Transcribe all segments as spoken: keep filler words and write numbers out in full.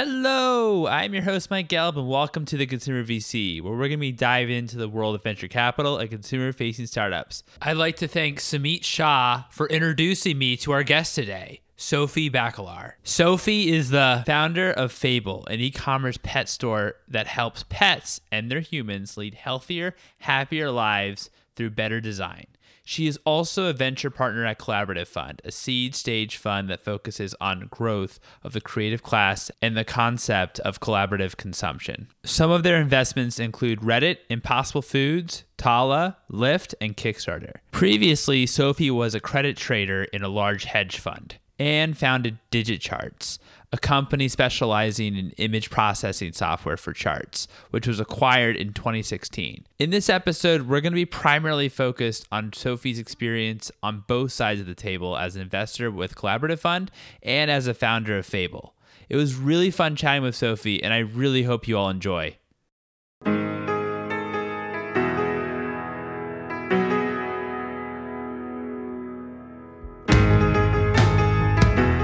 Hello, I'm your host, Mike Gelb, and welcome to the Consumer V C, where we're going to be diving into the world of venture capital and consumer-facing startups. I'd like to thank Sameet Shah for introducing me to our guest today, Sophie Bakalar. Sophie is the founder of Fable, an e-commerce pet store that helps pets and their humans lead healthier, happier lives through better design. She is also a venture partner at Collaborative Fund, a seed stage fund that focuses on growth of the creative class and the concept of collaborative consumption. Some of their investments include Reddit, Impossible Foods, Tala, Lyft, and Kickstarter. Previously, Sophie was a credit trader in a large hedge fund and founded Digit Charts, a company specializing in image processing software for charts, which was acquired in twenty sixteen. In this episode, we're going to be primarily focused on Sophie's experience on both sides of the table as an investor with Collaborative Fund and as a founder of Fable. It was really fun chatting with Sophie, and I really hope you all enjoy.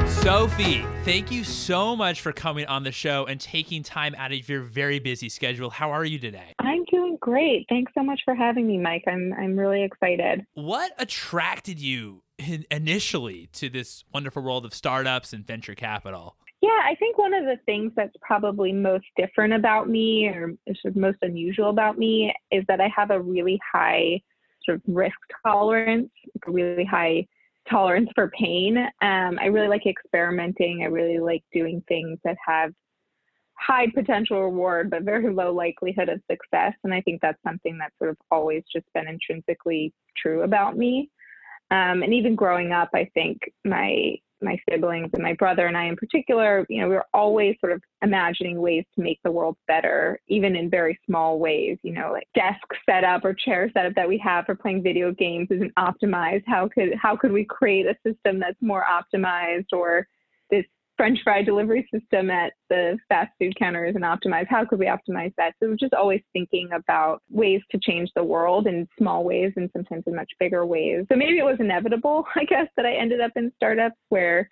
Sophie, thank you so much for coming on the show and taking time out of your very busy schedule. How are you today? I'm doing great. Thanks so much for having me, Mike. I'm I'm really excited. What attracted you initially to this wonderful world of startups and venture capital? Yeah, I think one of the things that's probably most different about me, or most unusual about me, is that I have a really high sort of risk tolerance, like a really high tolerance for pain. Um, I really like experimenting. I really like doing things that have high potential reward, but very low likelihood of success. And I think that's something that's sort of always just been intrinsically true about me. Um, and even growing up, I think my my siblings and my brother and I in particular, you know, we were always sort of imagining ways to make the world better, even in very small ways, you know, like desk setup or chair setup that we have for playing video games isn't optimized. How could, how could we create a system that's more optimized? Or this French fry delivery system at the fast food counter isn't optimized. How could we optimize that? So we're just always thinking about ways to change the world in small ways and sometimes in much bigger ways. So maybe it was inevitable, I guess, that I ended up in startups where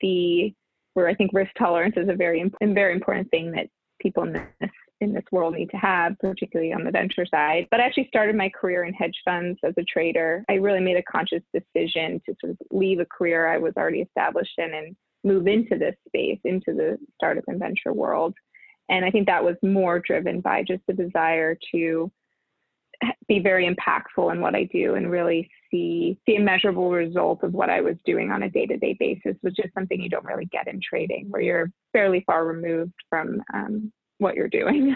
the where I think risk tolerance is a very very important thing that people in this in this world need to have, particularly on the venture side. But I actually started my career in hedge funds as a trader. I really made a conscious decision to sort of leave a career I was already established in and move into this space, into the startup and venture world. And I think that was more driven by just the desire to be very impactful in what I do and really see the immeasurable result of what I was doing on a day-to-day basis, which is something you don't really get in trading, where you're fairly far removed from um, what you're doing,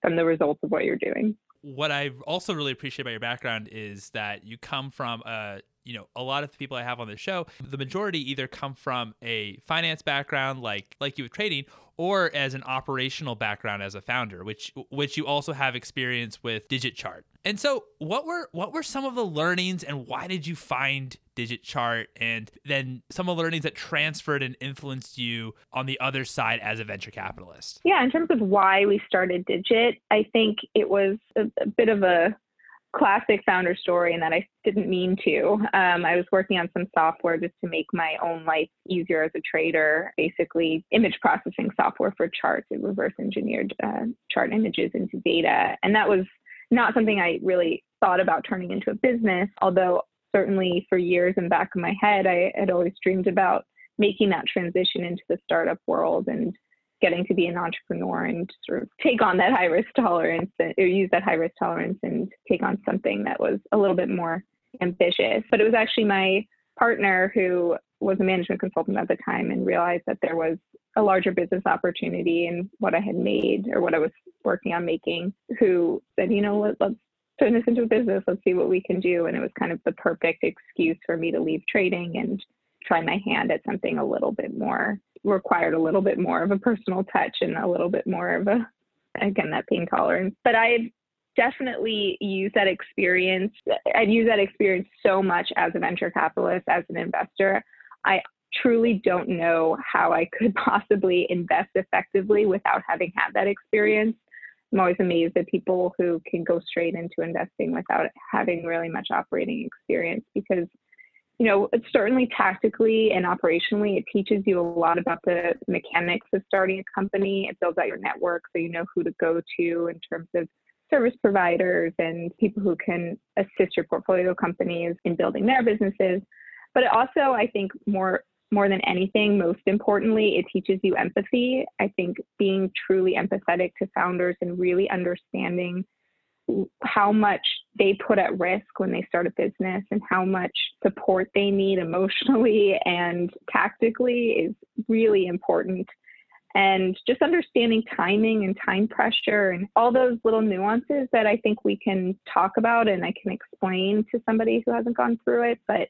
from the results of what you're doing. What I also really appreciate about your background is that you come from a you know, a lot of the people I have on the show, the majority either come from a finance background, like like you with trading, or as an operational background as a founder, which which you also have experience with Digit Chart. And so, what were what were some of the learnings, and why did you find Digit Chart, and then some of the learnings that transferred and influenced you on the other side as a venture capitalist? Yeah, in terms of why we started Digit, I think it was a, a bit of a classic founder story, and that I didn't mean to. Um, I was working on some software just to make my own life easier as a trader, basically image processing software for charts. It reverse engineered uh, chart images into data. And that was not something I really thought about turning into a business, although certainly for years in the back of my head, I had always dreamed about making that transition into the startup world and getting to be an entrepreneur and sort of take on that high risk tolerance and, or use that high risk tolerance and take on something that was a little bit more ambitious. But it was actually my partner, who was a management consultant at the time, and realized that there was a larger business opportunity in what I had made or what I was working on making, who said, you know what, let's turn this into a business. Let's see what we can do. And it was kind of the perfect excuse for me to leave trading and try my hand at something a little bit more, required a little bit more of a personal touch and a little bit more of a, again, that pain tolerance. But I've definitely used that experience. I've used that experience so much as a venture capitalist, as an investor. I truly don't know how I could possibly invest effectively without having had that experience. I'm always amazed at people who can go straight into investing without having really much operating experience, because you know, it's certainly tactically and operationally, it teaches you a lot about the mechanics of starting a company. It builds out your network so you know who to go to in terms of service providers and people who can assist your portfolio companies in building their businesses. But it also, I think, more more than anything, most importantly, it teaches you empathy. I think being truly empathetic to founders and really understanding how much they put at risk when they start a business and how much support they need emotionally and tactically is really important. And just understanding timing and time pressure and all those little nuances that I think we can talk about and I can explain to somebody who hasn't gone through it, but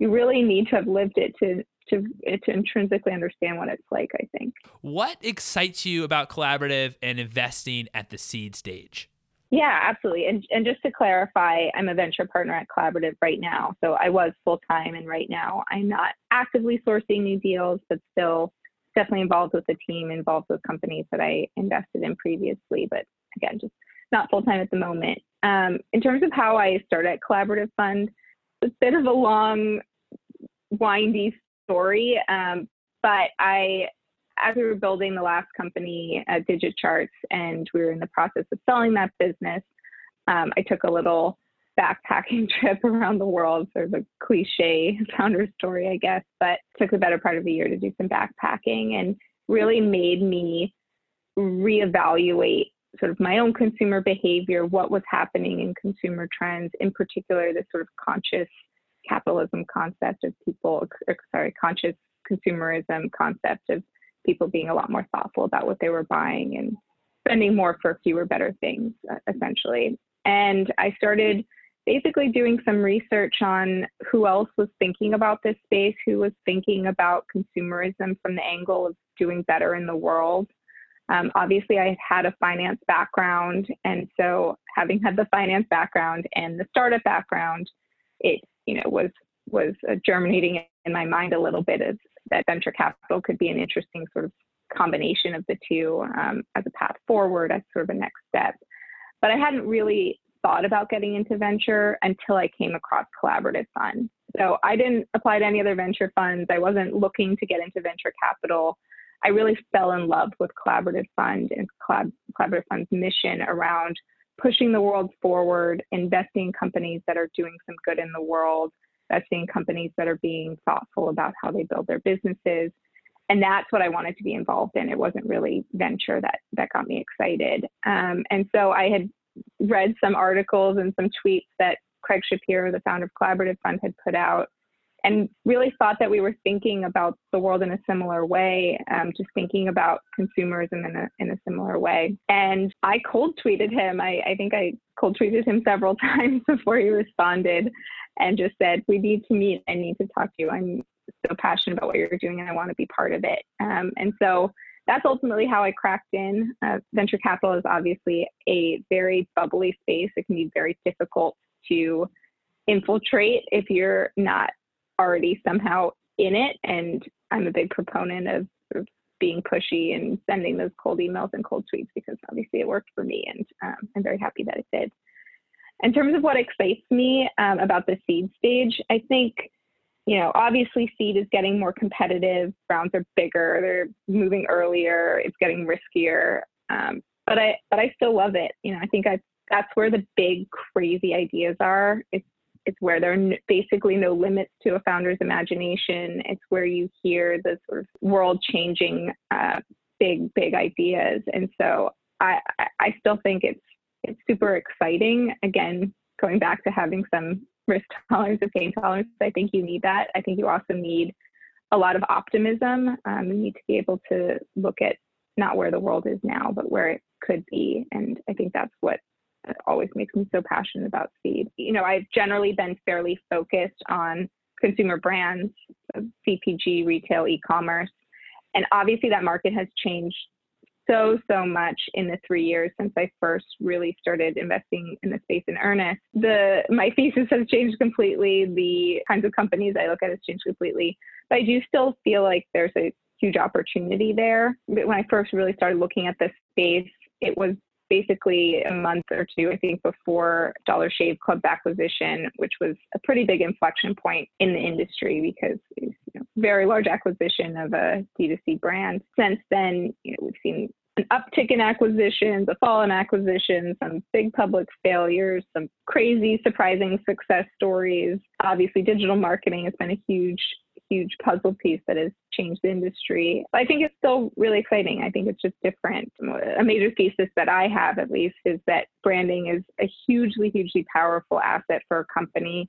you really need to have lived it to to, to intrinsically understand what it's like, I think. What excites you about collaborative and investing at the seed stage? Yeah, absolutely. And and just to clarify, I'm a venture partner at Collaborative right now. So I was full-time, and right now I'm not actively sourcing new deals, but still definitely involved with the team, involved with companies that I invested in previously. But again, just not full-time at the moment. Um, in terms of how I started at Collaborative Fund, it's a bit of a long, windy story. Um, but I... As we were building the last company, uh, Digit Charts, and we were in the process of selling that business, um, I took a little backpacking trip around the world, sort of a cliche founder story, I guess, but took the better part of a year to do some backpacking and really made me reevaluate sort of my own consumer behavior, what was happening in consumer trends, in particular, this sort of conscious capitalism concept of people, or, sorry, conscious consumerism concept of people being a lot more thoughtful about what they were buying and spending more for fewer better things, essentially. And I started basically doing some research on who else was thinking about this space, who was thinking about consumerism from the angle of doing better in the world. Um, obviously, I had a finance background. And so having had the finance background and the startup background, it you know was was germinating in my mind a little bit as that venture capital could be an interesting sort of combination of the two um, as a path forward, as sort of a next step. But I hadn't really thought about getting into venture until I came across Collaborative Fund. So I didn't apply to any other venture funds. I wasn't looking to get into venture capital. I really fell in love with Collaborative Fund and Collab- Collaborative Fund's mission around pushing the world forward, investing in companies that are doing some good in the world, investing in companies that are being thoughtful about how they build their businesses. And that's what I wanted to be involved in. It wasn't really venture that that got me excited. Um, and so I had read some articles and some tweets that Craig Shapiro, the founder of Collaborative Fund, had put out, and really thought that we were thinking about the world in a similar way, um, just thinking about consumerism in a, in a similar way. And I cold tweeted him. I, I think I cold tweeted him several times before he responded, and just said, we need to meet. I need to talk to you. I'm so passionate about what you're doing and I want to be part of it. Um, and so that's ultimately how I cracked in. Uh, venture capital is obviously a very bubbly space. It can be very difficult to infiltrate if you're not already somehow in it. And I'm a big proponent of, of being pushy and sending those cold emails and cold tweets, because obviously it worked for me, and um, I'm very happy that it did. In terms of what excites me um, about the seed stage, I think, you know, obviously seed is getting more competitive. Rounds are bigger. They're moving earlier. It's getting riskier. Um, but I but I still love it. You know, I think I, that's where the big, crazy ideas are. It's, it's where there are n- basically no limits to a founder's imagination. It's where you hear the sort of world-changing uh, big, big ideas. And so I, I still think it's, It's super exciting. Again, going back to having some risk tolerance and pain tolerance, I think you need that. I think you also need a lot of optimism. Um, you need to be able to look at not where the world is now, but where it could be. And I think that's what always makes me so passionate about seed. You know, I've generally been fairly focused on consumer brands, C P G, retail, e-commerce. And obviously that market has changed so, so much in the three years since I first really started investing in the space in earnest. The my thesis has changed completely. The kinds of companies I look at has changed completely. But I do still feel like there's a huge opportunity there. But when I first really started looking at this space, it was basically a month or two, I think, before Dollar Shave Club acquisition, which was a pretty big inflection point in the industry because it was, you know, very large acquisition of a D two C brand. Since then, you know, we've seen an uptick in acquisitions, a fall in acquisitions, some big public failures, some crazy, surprising success stories. Obviously, digital marketing has been a huge huge puzzle piece that has changed the industry. I think it's still really exciting. I think it's just different. A major thesis that I have, at least, is that branding is a hugely, hugely powerful asset for a company.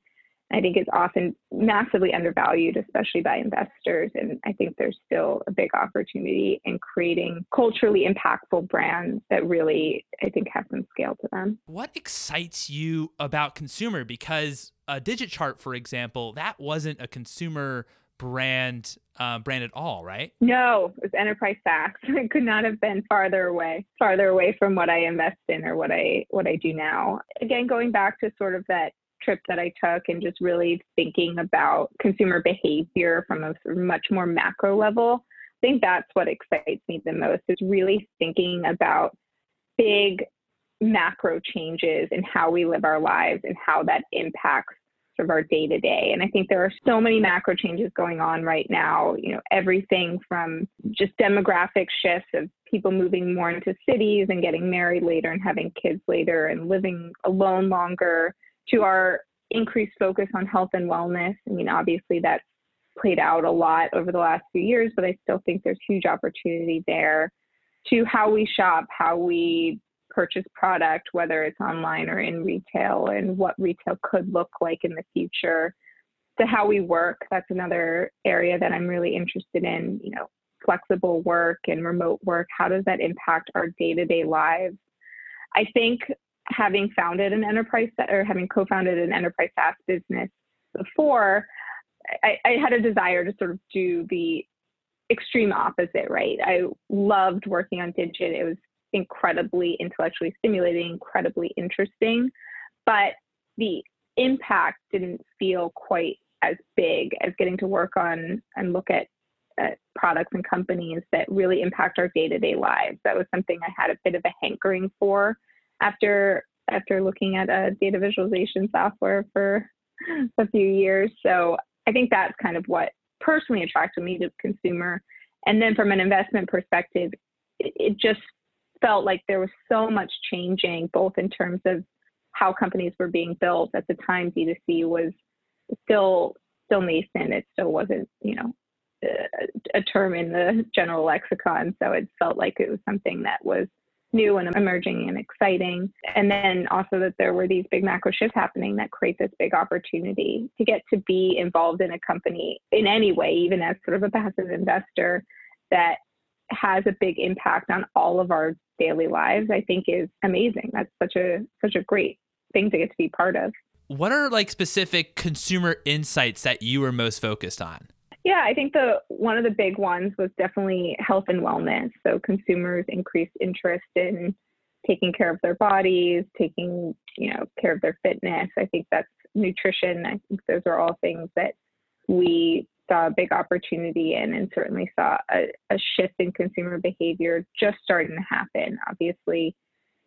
I think it's often massively undervalued, especially by investors. And I think there's still a big opportunity in creating culturally impactful brands that really, I think, have some scale to them. What excites you about consumer? Because a Digit Chart, for example, that wasn't a consumer brand uh, brand at all, right? No, it was enterprise SaaS. It could not have been farther away, farther away from what I invest in or what I what I do now. Again, going back to sort of that trip that I took and just really thinking about consumer behavior from a much more macro level, I think that's what excites me the most, is really thinking about big macro changes in how we live our lives and how that impacts of our day to day. And I think there are so many macro changes going on right now, you know, everything from just demographic shifts of people moving more into cities and getting married later and having kids later and living alone longer, to our increased focus on health and wellness. I mean, obviously that's played out a lot over the last few years, but I still think there's huge opportunity there, to how we shop, how we purchase product, whether it's online or in retail, and what retail could look like in the future, to how we work. That's another area that I'm really interested in, you know, flexible work and remote work. How does that impact our day-to-day lives? I think having founded an enterprise or having co-founded an enterprise SaaS business before, I, I had a desire to sort of do the extreme opposite, right? I loved working on Digit. It was incredibly intellectually stimulating, incredibly interesting, but the impact didn't feel quite as big as getting to work on and look at, at products and companies that really impact our day-to-day lives. That was something I had a bit of a hankering for after after looking at a data visualization software for a few years. So I think that's kind of what personally attracted me to consumer. And then from an investment perspective, it, it just felt like there was so much changing, both in terms of how companies were being built. At the time, D two C was still still nascent. It still wasn't, you know, a, a term in the general lexicon. So it felt like it was something that was new and emerging and exciting. And then also that there were these big macro shifts happening that create this big opportunity to get to be involved in a company in any way, even as sort of a passive investor, that has a big impact on all of our daily lives, I think is amazing. That's such a such a great thing to get to be part of. What are like specific consumer insights that you were most focused on? Yeah, I think the one of the big ones was definitely health and wellness. So consumers' increased interest in taking care of their bodies, taking, you know, care of their fitness. I think that's nutrition. I think those are all things that we saw a big opportunity in, and certainly saw a, a shift in consumer behavior just starting to happen. Obviously,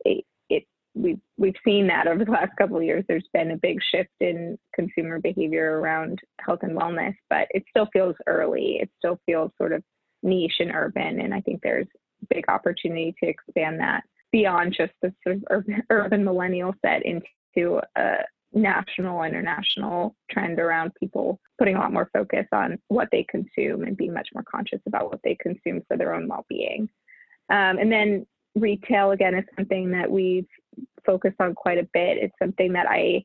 it, it we've, we've seen that over the last couple of years. There's been a big shift in consumer behavior around health and wellness, but it still feels early. It still feels sort of niche and urban, and I think there's big opportunity to expand that beyond just the sort of urban, urban millennial set into a national, international trend around people putting a lot more focus on what they consume and being much more conscious about what they consume for their own well-being. Um, and then retail, again, is something that we've focused on quite a bit. It's something that I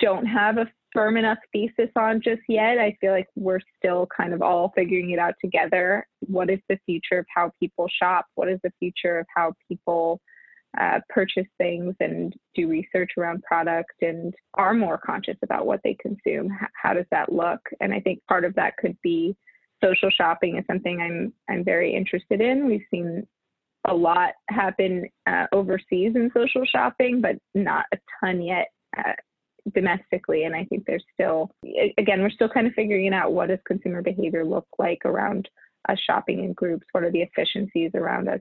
don't have a firm enough thesis on just yet. I feel like we're still kind of all figuring it out together. What is the future of how people shop? What is the future of how people Uh, purchase things and do research around product and are more conscious about what they consume? H- how does that look? And I think part of that could be social shopping is something I'm I'm very interested in. We've seen a lot happen uh, overseas in social shopping, but not a ton yet uh, domestically. And I think there's still, again, we're still kind of figuring out, what does consumer behavior look like around us shopping in groups? What are the efficiencies around us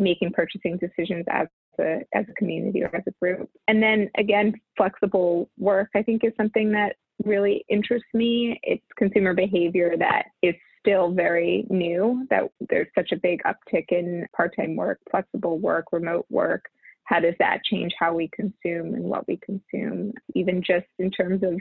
making purchasing decisions as a as a community or as a group. And then again, flexible work, I think, is something that really interests me. It's consumer behavior that is still very new, that there's such a big uptick in part-time work, flexible work, remote work. How does that change how we consume and what we consume, even just in terms of,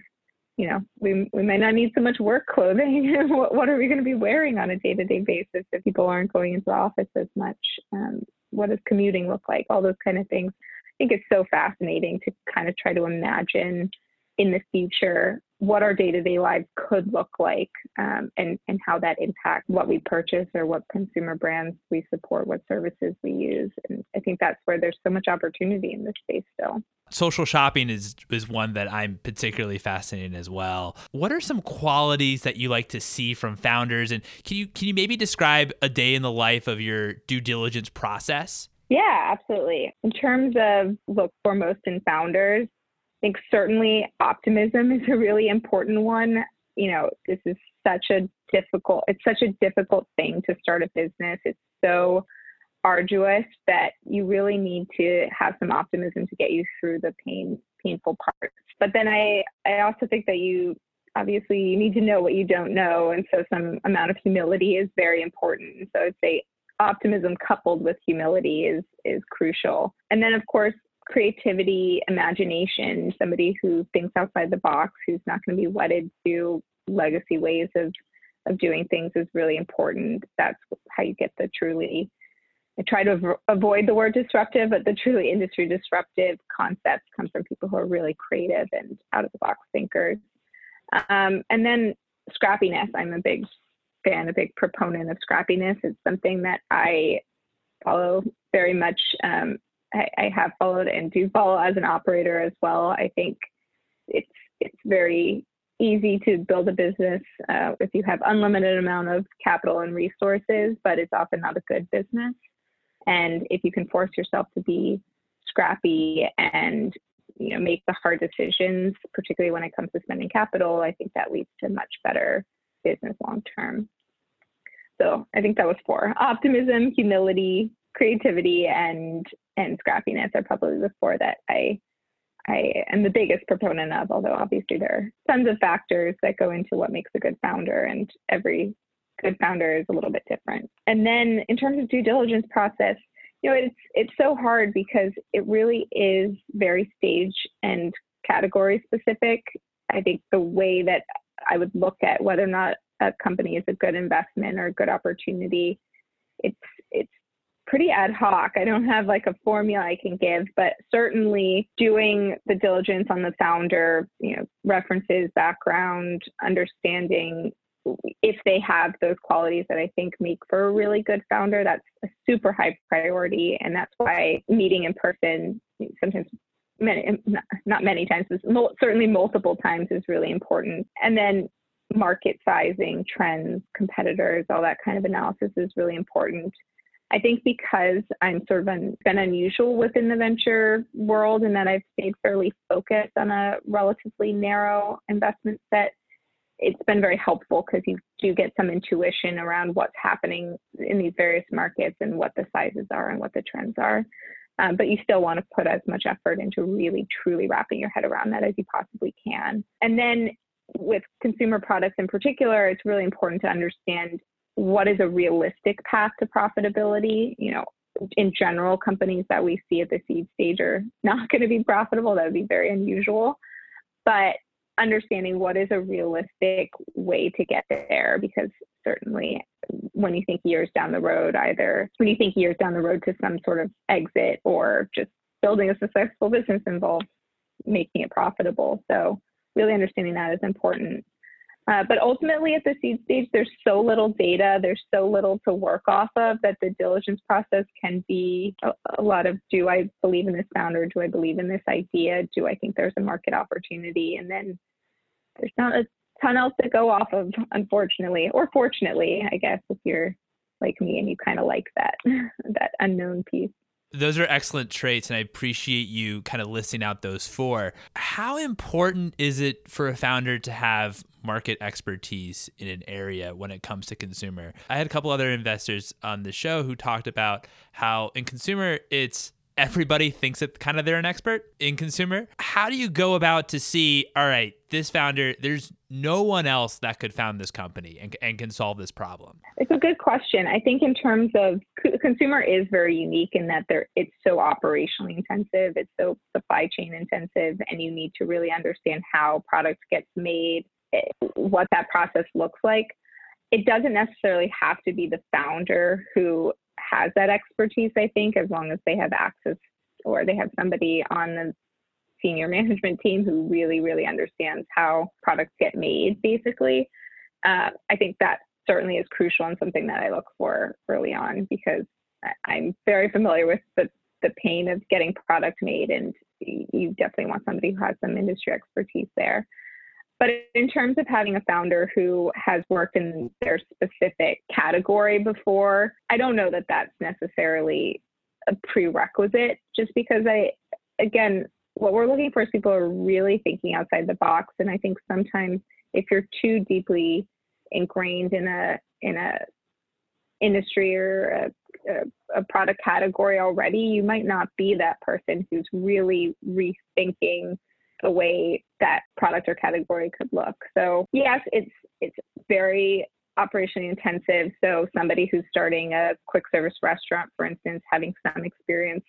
you know, we we might not need so much work clothing. what, what are we going to be wearing on a day-to-day basis if people aren't going into the office as much? Um, what does commuting look like? All those kind of things. I think it's so fascinating to kind of try to imagine in the future what our day-to-day lives could look like, um, and, and how that impacts what we purchase or what consumer brands we support, what services we use. And I think that's where there's so much opportunity in this space still. Social shopping is, is one that I'm particularly fascinated in as well. What are some qualities that you like to see from founders? And can you, can you maybe describe a day in the life of your due diligence process? Yeah, absolutely. In terms of look foremost in founders, I think certainly optimism is a really important one. You know, this is such a difficult, it's such a difficult thing to start a business. It's so arduous that you really need to have some optimism to get you through the pain, painful parts. But then I, I also think that you, obviously you need to know what you don't know. And so some amount of humility is very important. So I'd say optimism coupled with humility is, is crucial. And then of course, creativity, imagination, somebody who thinks outside the box, who's not going to be wedded to legacy ways of, of doing things is really important. That's how you get the truly, I try to av- avoid the word disruptive, but the truly industry disruptive concepts come from people who are really creative and out of the box thinkers. Um, and then scrappiness. I'm a big fan, a big proponent of scrappiness. It's something that I follow very much. Um, I have followed and do follow as an operator as well. I think it's it's very easy to build a business uh, if you have unlimited amount of capital and resources, but it's often not a good business. And if you can force yourself to be scrappy and, you know, make the hard decisions, particularly when it comes to spending capital, I think that leads to much better business long term. So I think that was four: optimism, humility, creativity, and and scrappiness are probably the four that I I am the biggest proponent of, although obviously there are tons of factors that go into what makes a good founder, and every good founder is a little bit different. And then in terms of due diligence process, you know, it's it's so hard because it really is very stage and category specific. I think the way that I would look at whether or not a company is a good investment or a good opportunity, it's it's pretty ad hoc. I don't have like a formula I can give, but certainly doing the diligence on the founder, you know, references, background, understanding if they have those qualities that I think make for a really good founder, that's a super high priority. And that's why meeting in person sometimes, many, not many times, but certainly multiple times is really important. And then market sizing, trends, competitors, all that kind of analysis is really important. I think because I'm sort of un, been unusual within the venture world and that I've stayed fairly focused on a relatively narrow investment set, it's been very helpful because you do get some intuition around what's happening in these various markets and what the sizes are and what the trends are. Um, but you still want to put as much effort into really, truly wrapping your head around that as you possibly can. And then with consumer products in particular, it's really important to understand what is a realistic path to profitability. You know, in general, companies that we see at the seed stage are not going to be profitable. That would be very unusual. But understanding what is a realistic way to get there, because certainly when you think years down the road, either when you think years down the road to some sort of exit or just building a successful business involves making it profitable. So really understanding that is important. Uh, but ultimately at the seed stage, there's so little data, there's so little to work off of that the diligence process can be a, a lot of, do I believe in this founder? Do I believe in this idea? Do I think there's a market opportunity? And then there's not a ton else to go off of, unfortunately, or fortunately, I guess, if you're like me and you kind of like that, that unknown piece. Those are excellent traits, and I appreciate you kind of listing out those four. How important is it for a founder to have market expertise in an area when it comes to consumer? I had a couple other investors on the show who talked about how in consumer, it's everybody thinks that kind of they're an expert in consumer. How do you go about to see, all right, this founder, there's no one else that could found this company and, and can solve this problem? It's a good question. I think in terms of consumer is very unique in that there it's so operationally intensive, it's so supply chain intensive, and you need to really understand how products gets made, what that process looks like. It doesn't necessarily have to be the founder who has that expertise, I think, as long as they have access or they have somebody on the senior management team who really, really understands how products get made, basically. Uh, I think that certainly is crucial and something that I look for early on, because I'm very familiar with the, the pain of getting product made, and you definitely want somebody who has some industry expertise there. But in terms of having a founder who has worked in their specific category before, I don't know that that's necessarily a prerequisite, just because I, again, what we're looking for is people who are really thinking outside the box. And I think sometimes if you're too deeply ingrained in a in a industry or a, a, a product category already, you might not be that person who's really rethinking the way that product or category could look. So yes, it's it's very operationally intensive. So somebody who's starting a quick service restaurant, for instance, having some experience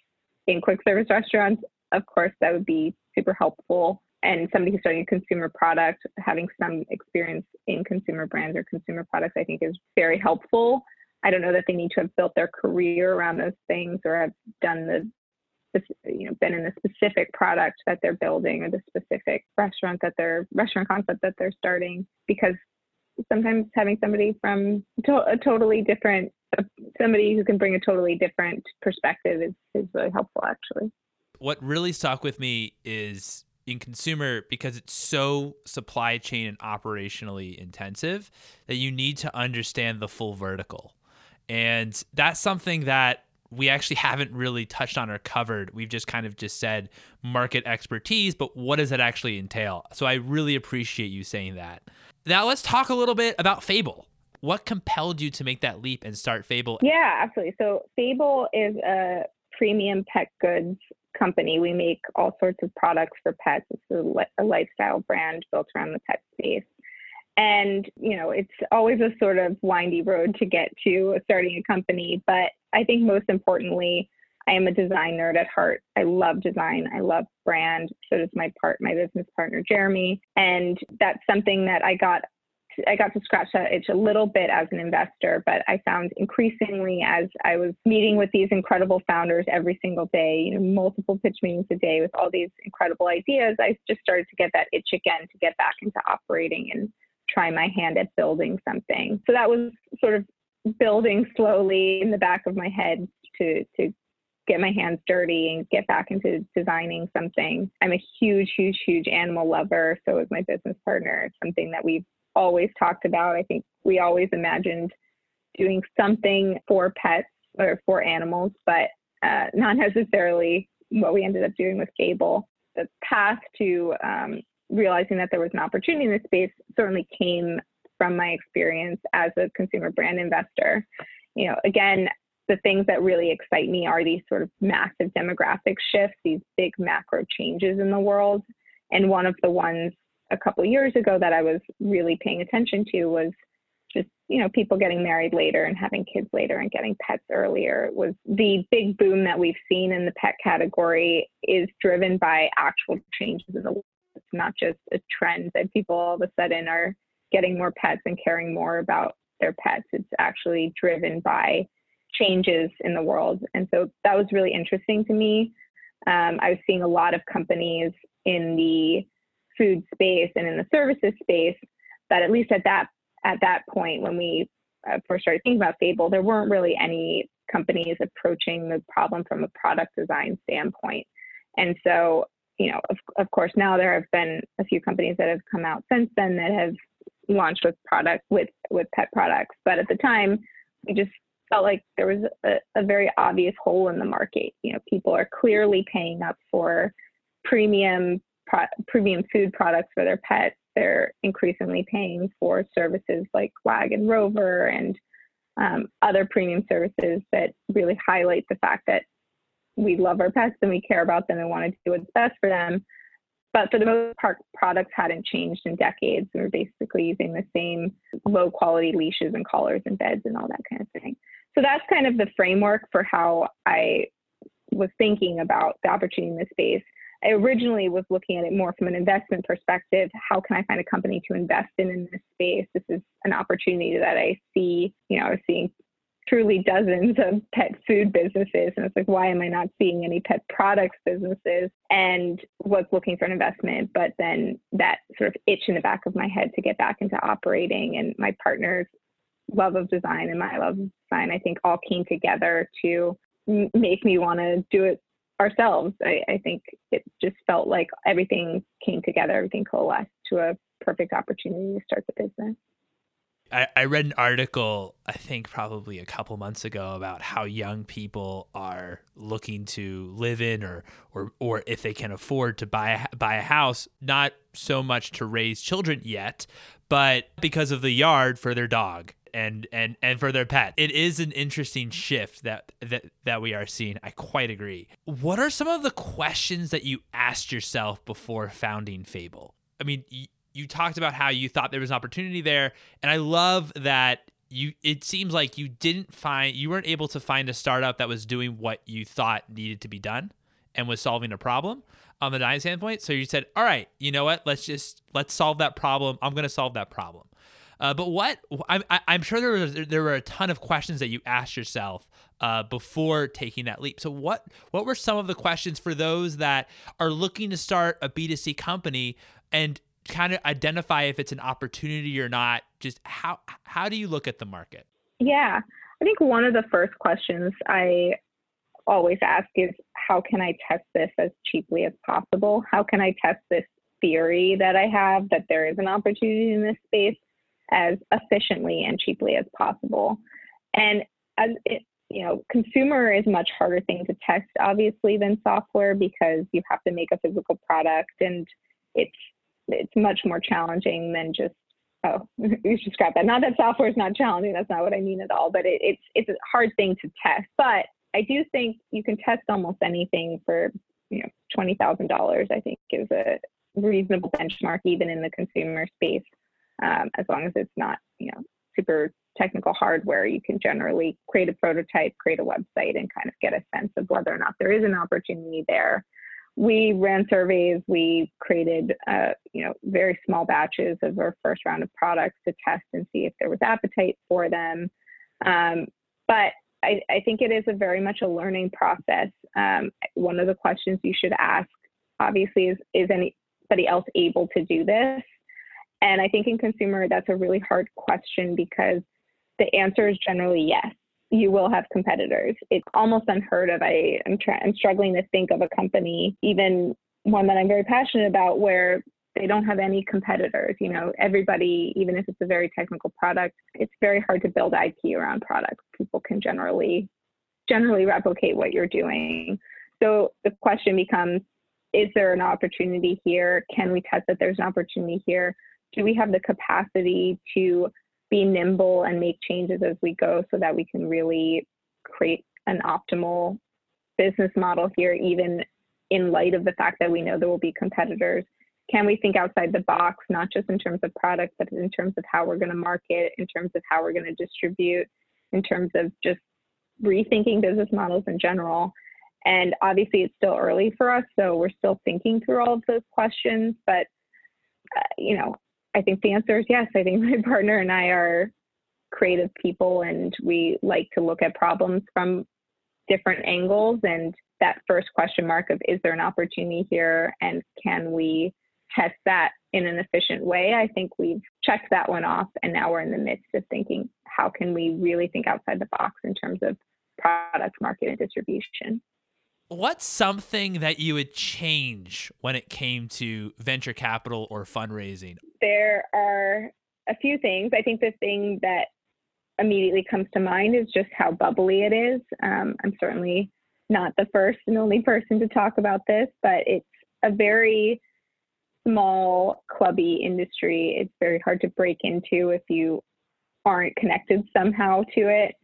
in quick service restaurants, of course, that would be super helpful. And somebody who's starting a consumer product, having some experience in consumer brands or consumer products, I think is very helpful. I don't know that they need to have built their career around those things or have done the you know, been in the specific product that they're building or the specific restaurant that they're restaurant concept that they're starting, because sometimes having somebody from to- a totally different, uh, somebody who can bring a totally different perspective is, is really helpful, actually. What really stuck with me is in consumer, because it's so supply chain and operationally intensive, that you need to understand the full vertical. And that's something that we actually haven't really touched on or covered. We've just kind of just said market expertise, but what does that actually entail? So I really appreciate you saying that. Now let's talk a little bit about Fable. What compelled you to make that leap and start Fable? Yeah, absolutely. So Fable is a premium pet goods company. We make all sorts of products for pets. It's a, li- a lifestyle brand built around the pet space. And, you know, it's always a sort of windy road to get to starting a company. But I think most importantly, I am a design nerd at heart. I love design. I love brand. So does my part, my business partner, Jeremy. And that's something that I got, I got to scratch that itch a little bit as an investor, but I found increasingly as I was meeting with these incredible founders every single day, you know, multiple pitch meetings a day with all these incredible ideas, I just started to get that itch again to get back into operating and try my hand at building something. So that was sort of building slowly in the back of my head to to get my hands dirty and get back into designing something. I'm a huge, huge, huge animal lover. So is my business partner. It's something that we've always talked about. I think we always imagined doing something for pets or for animals, but uh, not necessarily what we ended up doing with Fable. The path to um, realizing that there was an opportunity in this space certainly came from my experience as a consumer brand investor. You know, again, the things that really excite me are these sort of massive demographic shifts, these big macro changes in the world. And one of the ones a couple of years ago that I was really paying attention to was just, you know, people getting married later and having kids later and getting pets earlier. It was the big boom that we've seen in the pet category is driven by actual changes in the world. It's not just a trend that people all of a sudden are getting more pets and caring more about their pets. It's actually driven by changes in the world. And so that was really interesting to me. Um, I was seeing a lot of companies in the food space and in the services space that at least at that at that point when we uh, first started thinking about Fable, there weren't really any companies approaching the problem from a product design standpoint. And so, you know, of, of course, now there have been a few companies that have come out since then that have launched with product with, with pet products. But at the time, we just felt like there was a, a very obvious hole in the market. You know, people are clearly paying up for premium pro, premium food products for their pets. They're increasingly paying for services like Wag and Rover and um, other premium services that really highlight the fact that we love our pets and we care about them and want to do what's best for them. But for the most part, products hadn't changed in decades. We were basically using the same low quality leashes and collars and beds and all that kind of thing. So that's kind of the framework for how I was thinking about the opportunity in this space. I originally was looking at it more from an investment perspective. How can I find a company to invest in in this space? This is an opportunity that I see, you know, I was seeing truly dozens of pet food businesses. And it's like, why am I not seeing any pet products businesses? And was looking for an investment, but then that sort of itch in the back of my head to get back into operating, and my partner's love of design and my love of design, I think all came together to m- make me want to do it ourselves. I, I think it just felt like everything came together, everything coalesced to a perfect opportunity to start the business. I, I read an article, I think probably a couple months ago, about how young people are looking to live in, or or or if they can afford to buy a, buy a house, not so much to raise children yet, but because of the yard for their dog and and, and for their pet. It is an interesting shift that, that that we are seeing. I quite agree. What are some of the questions that you asked yourself before founding Fable? I mean, y- You talked about how you thought there was an opportunity there. And I love that you, it seems like you didn't find, you weren't able to find a startup that was doing what you thought needed to be done and was solving a problem on the design standpoint. So you said, all right, you know what, let's just, let's solve that problem. I'm going to solve that problem. Uh, but what, I'm, I'm sure there was, there were a ton of questions that you asked yourself uh, before taking that leap. So what, what were some of the questions for those that are looking to start a B two C company and kind of identify if it's an opportunity or not? Just how how do you look at the market? Yeah, I think one of the first questions I always ask is, how can I test this as cheaply as possible? How can I test this theory that I have that there is an opportunity in this space as efficiently and cheaply as possible? And as it, you know, consumer is a much harder thing to test, obviously, than software, because you have to make a physical product, and it's it's much more challenging than just, oh, you should scrap that. Not that software is not challenging, that's not what I mean at all, but it, it's it's a hard thing to test. But I do think you can test almost anything for, you know, twenty thousand dollars, I think is a reasonable benchmark, even in the consumer space. Um, as long as it's not, you know, super technical hardware, you can generally create a prototype, create a website, and kind of get a sense of whether or not there is an opportunity there. We ran surveys, we created, uh, you know, very small batches of our first round of products to test and see if there was appetite for them. Um, but I, I think it is a very much a learning process. Um, one of the questions you should ask, obviously, is, is anybody else able to do this? And I think in consumer, that's a really hard question, because the answer is generally yes. You will have competitors. It's almost unheard of. I am try- I'm struggling to think of a company, even one that I'm very passionate about, where they don't have any competitors. You know, everybody, even if it's a very technical product, it's very hard to build I P around products. People can generally, generally replicate what you're doing. So the question becomes, is there an opportunity here? Can we test that there's an opportunity here? Do we have the capacity to be nimble and make changes as we go, so that we can really create an optimal business model here, even in light of the fact that we know there will be competitors? Can we think outside the box, not just in terms of product, but in terms of how we're going to market, in terms of how we're going to distribute, in terms of just rethinking business models in general? And obviously it's still early for us, so we're still thinking through all of those questions, but uh, you know, I think the answer is yes. I think my partner and I are creative people, and we like to look at problems from different angles. And that first question mark of, is there an opportunity here, and can we test that in an efficient way? I think we've checked that one off, and now we're in the midst of thinking, how can we really think outside the box in terms of product, market, and distribution? What's something that you would change when it came to venture capital or fundraising? There are a few things. I think the thing that immediately comes to mind is just how bubbly it is. Um, I'm certainly not the first and only person to talk about this, but it's a very small, clubby industry. It's very hard to break into if you aren't connected somehow to it.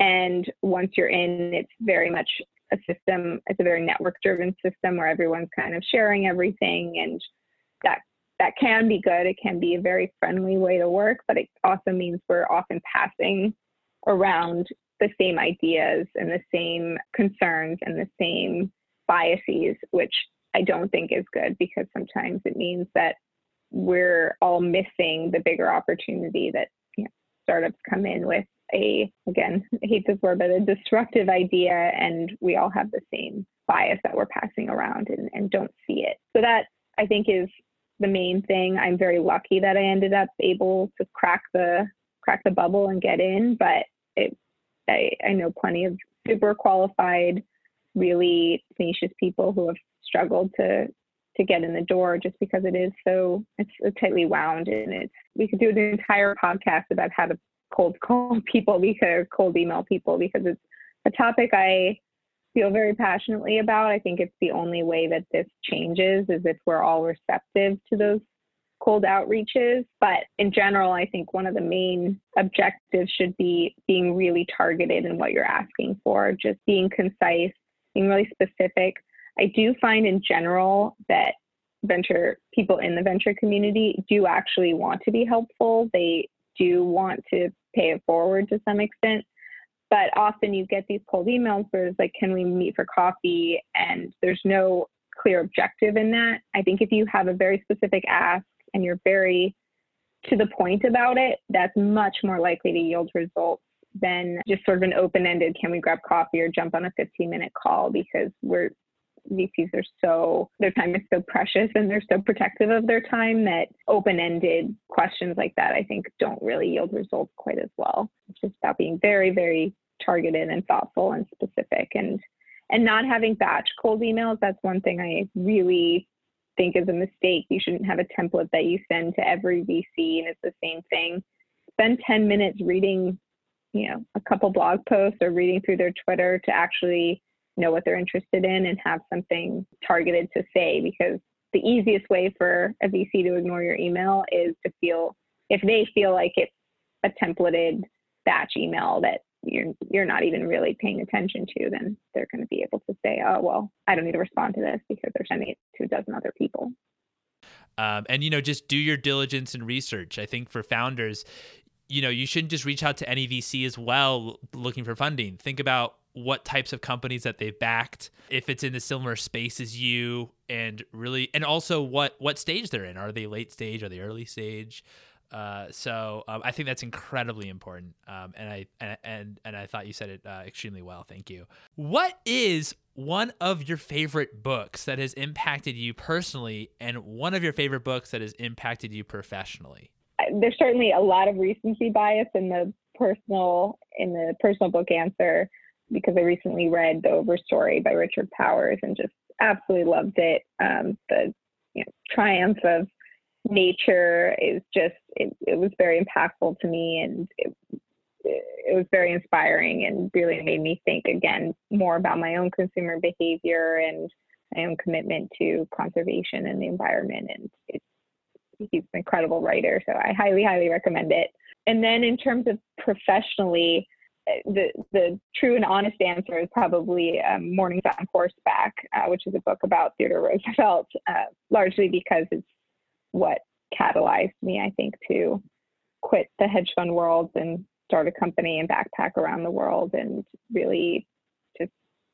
And once you're in, it's very much a system, it's a very network driven system where everyone's kind of sharing everything, and that that can be good. It can be a very friendly way to work, but it also means we're often passing around the same ideas and the same concerns and the same biases, which I don't think is good, because sometimes it means that we're all missing the bigger opportunity that, you know, startups come in with a, again, I hate this word, but a disruptive idea, and we all have the same bias that we're passing around and, and don't see it. So that, I think, is the main thing. I'm very lucky that I ended up able to crack the crack the bubble and get in, but it, I, I know plenty of super qualified, really tenacious people who have struggled to to get in the door, just because it is so, it's so tightly wound, and it's, we could do an entire podcast about how to cold call people, because cold email people, because it's a topic I feel very passionately about. I think it's the only way that this changes is if we're all receptive to those cold outreaches. But in general, I think one of the main objectives should be being really targeted in what you're asking for, just being concise, being really specific. I do find in general that venture people in the venture community do actually want to be helpful. They do want to pay it forward to some extent. But often you get these cold emails where it's like, can we meet for coffee? And there's no clear objective in that. I think if you have a very specific ask and you're very to the point about it, that's much more likely to yield results than just sort of an open-ended, can we grab coffee or jump on a fifteen minute call, because we're V Cs are so, their time is so precious and they're so protective of their time that open-ended questions like that, I think, don't really yield results quite as well. It's just about being very, very targeted and thoughtful and specific, and, and not having batch cold emails. That's one thing I really think is a mistake. You shouldn't have a template that you send to every V C and it's the same thing. Spend ten minutes reading, you know, a couple blog posts or reading through their Twitter to actually know what they're interested in and have something targeted to say, because the easiest way for a V C to ignore your email is to feel, if they feel like it's a templated batch email that you're you're not even really paying attention to, then they're going to be able to say, oh, well, I don't need to respond to this because they're sending it to a dozen other people. Um, and, you know, just do your diligence and research. I think for founders, you know, you shouldn't just reach out to any V C as well looking for funding. Think about what types of companies that they've backed, if it's in the similar space as you, and really, and also what, what stage they're in. Are they late stage? Are they early stage? Uh, so um, I think that's incredibly important. Um, and I, and, and, and I thought you said it uh, extremely well. Thank you. What is one of your favorite books that has impacted you personally, and one of your favorite books that has impacted you professionally? There's certainly a lot of recency bias in the personal, in the personal book answer, because I recently read The Overstory by Richard Powers and just absolutely loved it. Um, the you know, triumph of nature is just, it, it was very impactful to me, and it, it was very inspiring and really made me think, again, more about my own consumer behavior and my own commitment to conservation and the environment. And it's, he's an incredible writer, so I highly, highly recommend it. And then in terms of professionally, The the true and honest answer is probably um, Mornings on Horseback, uh, which is a book about Theodore Roosevelt, uh, largely because it's what catalyzed me, I think, to quit the hedge fund world and start a company and backpack around the world, and really just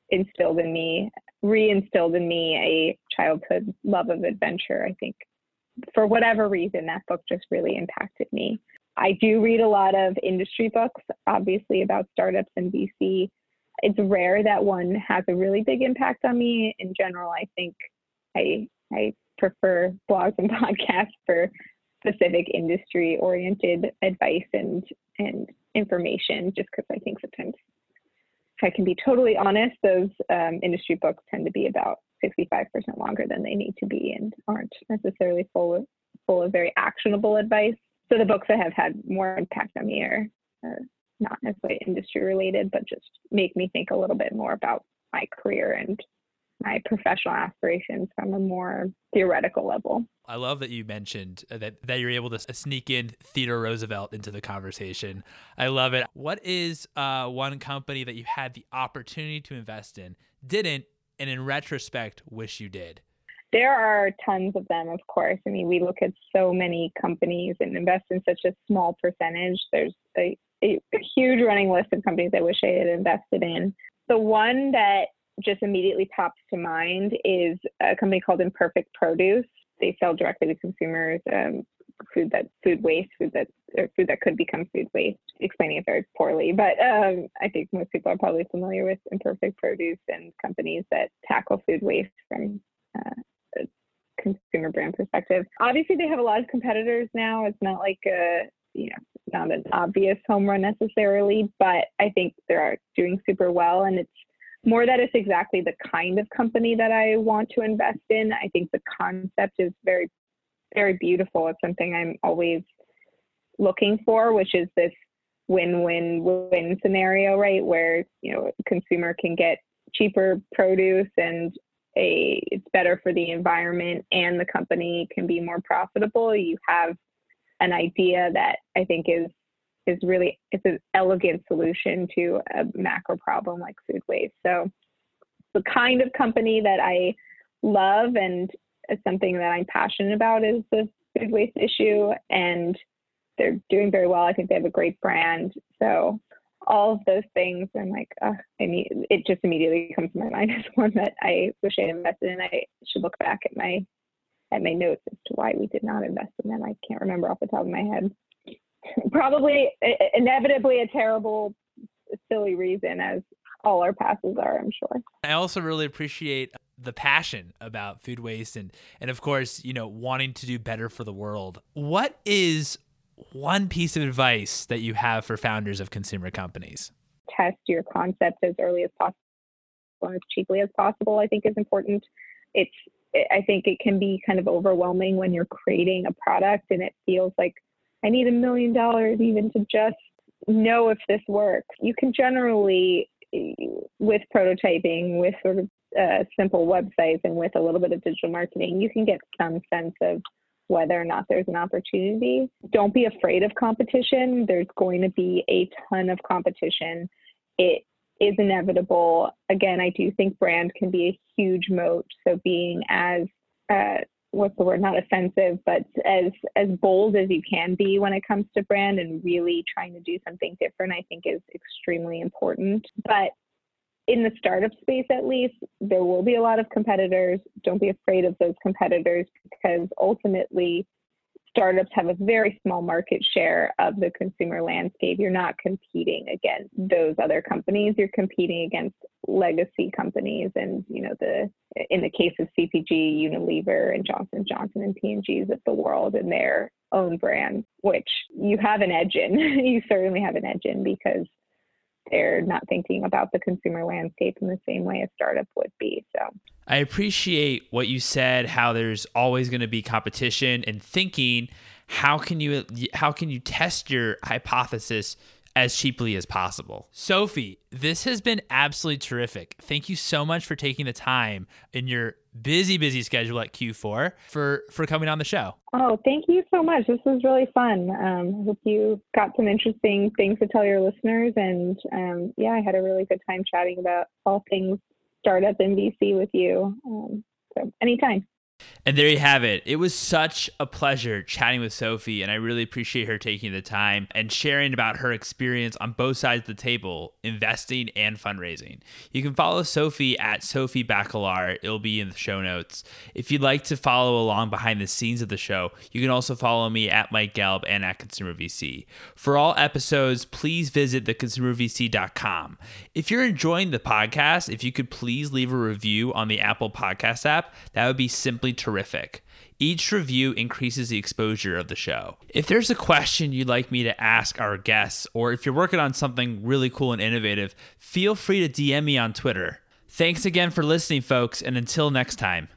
instilled in me, reinstilled in me a childhood love of adventure. I think for whatever reason, that book just really impacted me. I do read a lot of industry books, obviously, about startups and V C. It's rare that one has a really big impact on me. In general, I think I I prefer blogs and podcasts for specific industry-oriented advice and, and information, just because I think sometimes, if I can be totally honest, those um, industry books tend to be about sixty-five percent longer than they need to be and aren't necessarily full of, full of very actionable advice. So the books that have had more impact on me are, are not necessarily industry related, but just make me think a little bit more about my career and my professional aspirations from a more theoretical level. I love that you mentioned that, that you're able to sneak in Theodore Roosevelt into the conversation. I love it. What is uh, one company that you had the opportunity to invest in, didn't, and in retrospect, wish you did? There are tons of them, of course. I mean, we look at so many companies and invest in such a small percentage. There's a, a huge running list of companies I wish I had invested in. The one that just immediately pops to mind is a company called Imperfect Produce. They sell directly to consumers um, food that food waste, food that or food that could become food waste. Explaining it very poorly, but um, I think most people are probably familiar with Imperfect Produce and companies that tackle food waste from uh, a consumer brand perspective. Obviously, they have a lot of competitors now. It's not like a you know not an obvious home run necessarily, but I think they are doing super well, and it's more that it's exactly the kind of company that I want to invest in. I think the concept is very, very beautiful. It's something I'm always looking for, which is this win-win-win scenario, right? Where, you know, a consumer can get cheaper produce and a it's better for the environment and the company can be more profitable. You have an idea that I think is is really, it's an elegant solution to a macro problem like food waste. So the kind of company that I love and something that I'm passionate about is the food waste issue, and they're doing very well. I think they have a great brand. So all of those things, I'm like, oh, I mean, it just immediately comes to my mind as one that I wish I invested in. I should look back at my, at my notes as to why we did not invest in them. I can't remember off the top of my head. Probably inevitably a terrible, silly reason, as all our passes are, I'm sure. I also really appreciate the passion about food waste and, and of course, you know, wanting to do better for the world. What is one piece of advice that you have for founders of consumer companies? Test your concept as early as possible and as cheaply as possible, I think, is important. It's, I think it can be kind of overwhelming when you're creating a product and it feels like, I need a million dollars even to just know if this works. You can generally, with prototyping, with sort of uh, simple websites and with a little bit of digital marketing, you can get some sense of whether or not there's an opportunity. Don't be afraid of competition. There's going to be a ton of competition. It is inevitable. Again, I do think brand can be a huge moat. So being as uh, what's the word, not offensive, but as as bold as you can be when it comes to brand and really trying to do something different, I think is extremely important. But in the startup space, at least, there will be a lot of competitors. Don't be afraid of those competitors, because ultimately startups have a very small market share of the consumer landscape. You're not competing against those other companies. You're competing against legacy companies and, you know, the in the case of C P G, Unilever and Johnson and Johnson and P and G's of the world and their own brands, which you have an edge in. You certainly have an edge in, because they're not thinking about the consumer landscape in the same way a startup would be. So I appreciate what you said, how there's always going to be competition, and thinking, how can you how can you test your hypothesis as cheaply as possible? Sophie, this has been absolutely terrific. Thank you so much for taking the time in your busy, busy schedule at Q four for, for coming on the show. Oh, thank you so much. This was really fun. Um, I hope you got some interesting things to tell your listeners. And um, yeah, I had a really good time chatting about all things startup and V C with you. Um, so anytime. And there you have it. It was such a pleasure chatting with Sophie, and I really appreciate her taking the time and sharing about her experience on both sides of the table, investing and fundraising. You can follow Sophie at Sophie Bakalar. It'll be in the show notes. If you'd like to follow along behind the scenes of the show, you can also follow me at Mike Gelb and at ConsumerVC. For all episodes, please visit the consumer v c dot com. If you're enjoying the podcast, if you could please leave a review on the Apple Podcast app, that would be simply terrific. Each review increases the exposure of the show. If there's a question you'd like me to ask our guests, or if you're working on something really cool and innovative, feel free to D M me on Twitter. Thanks again for listening, folks, and until next time.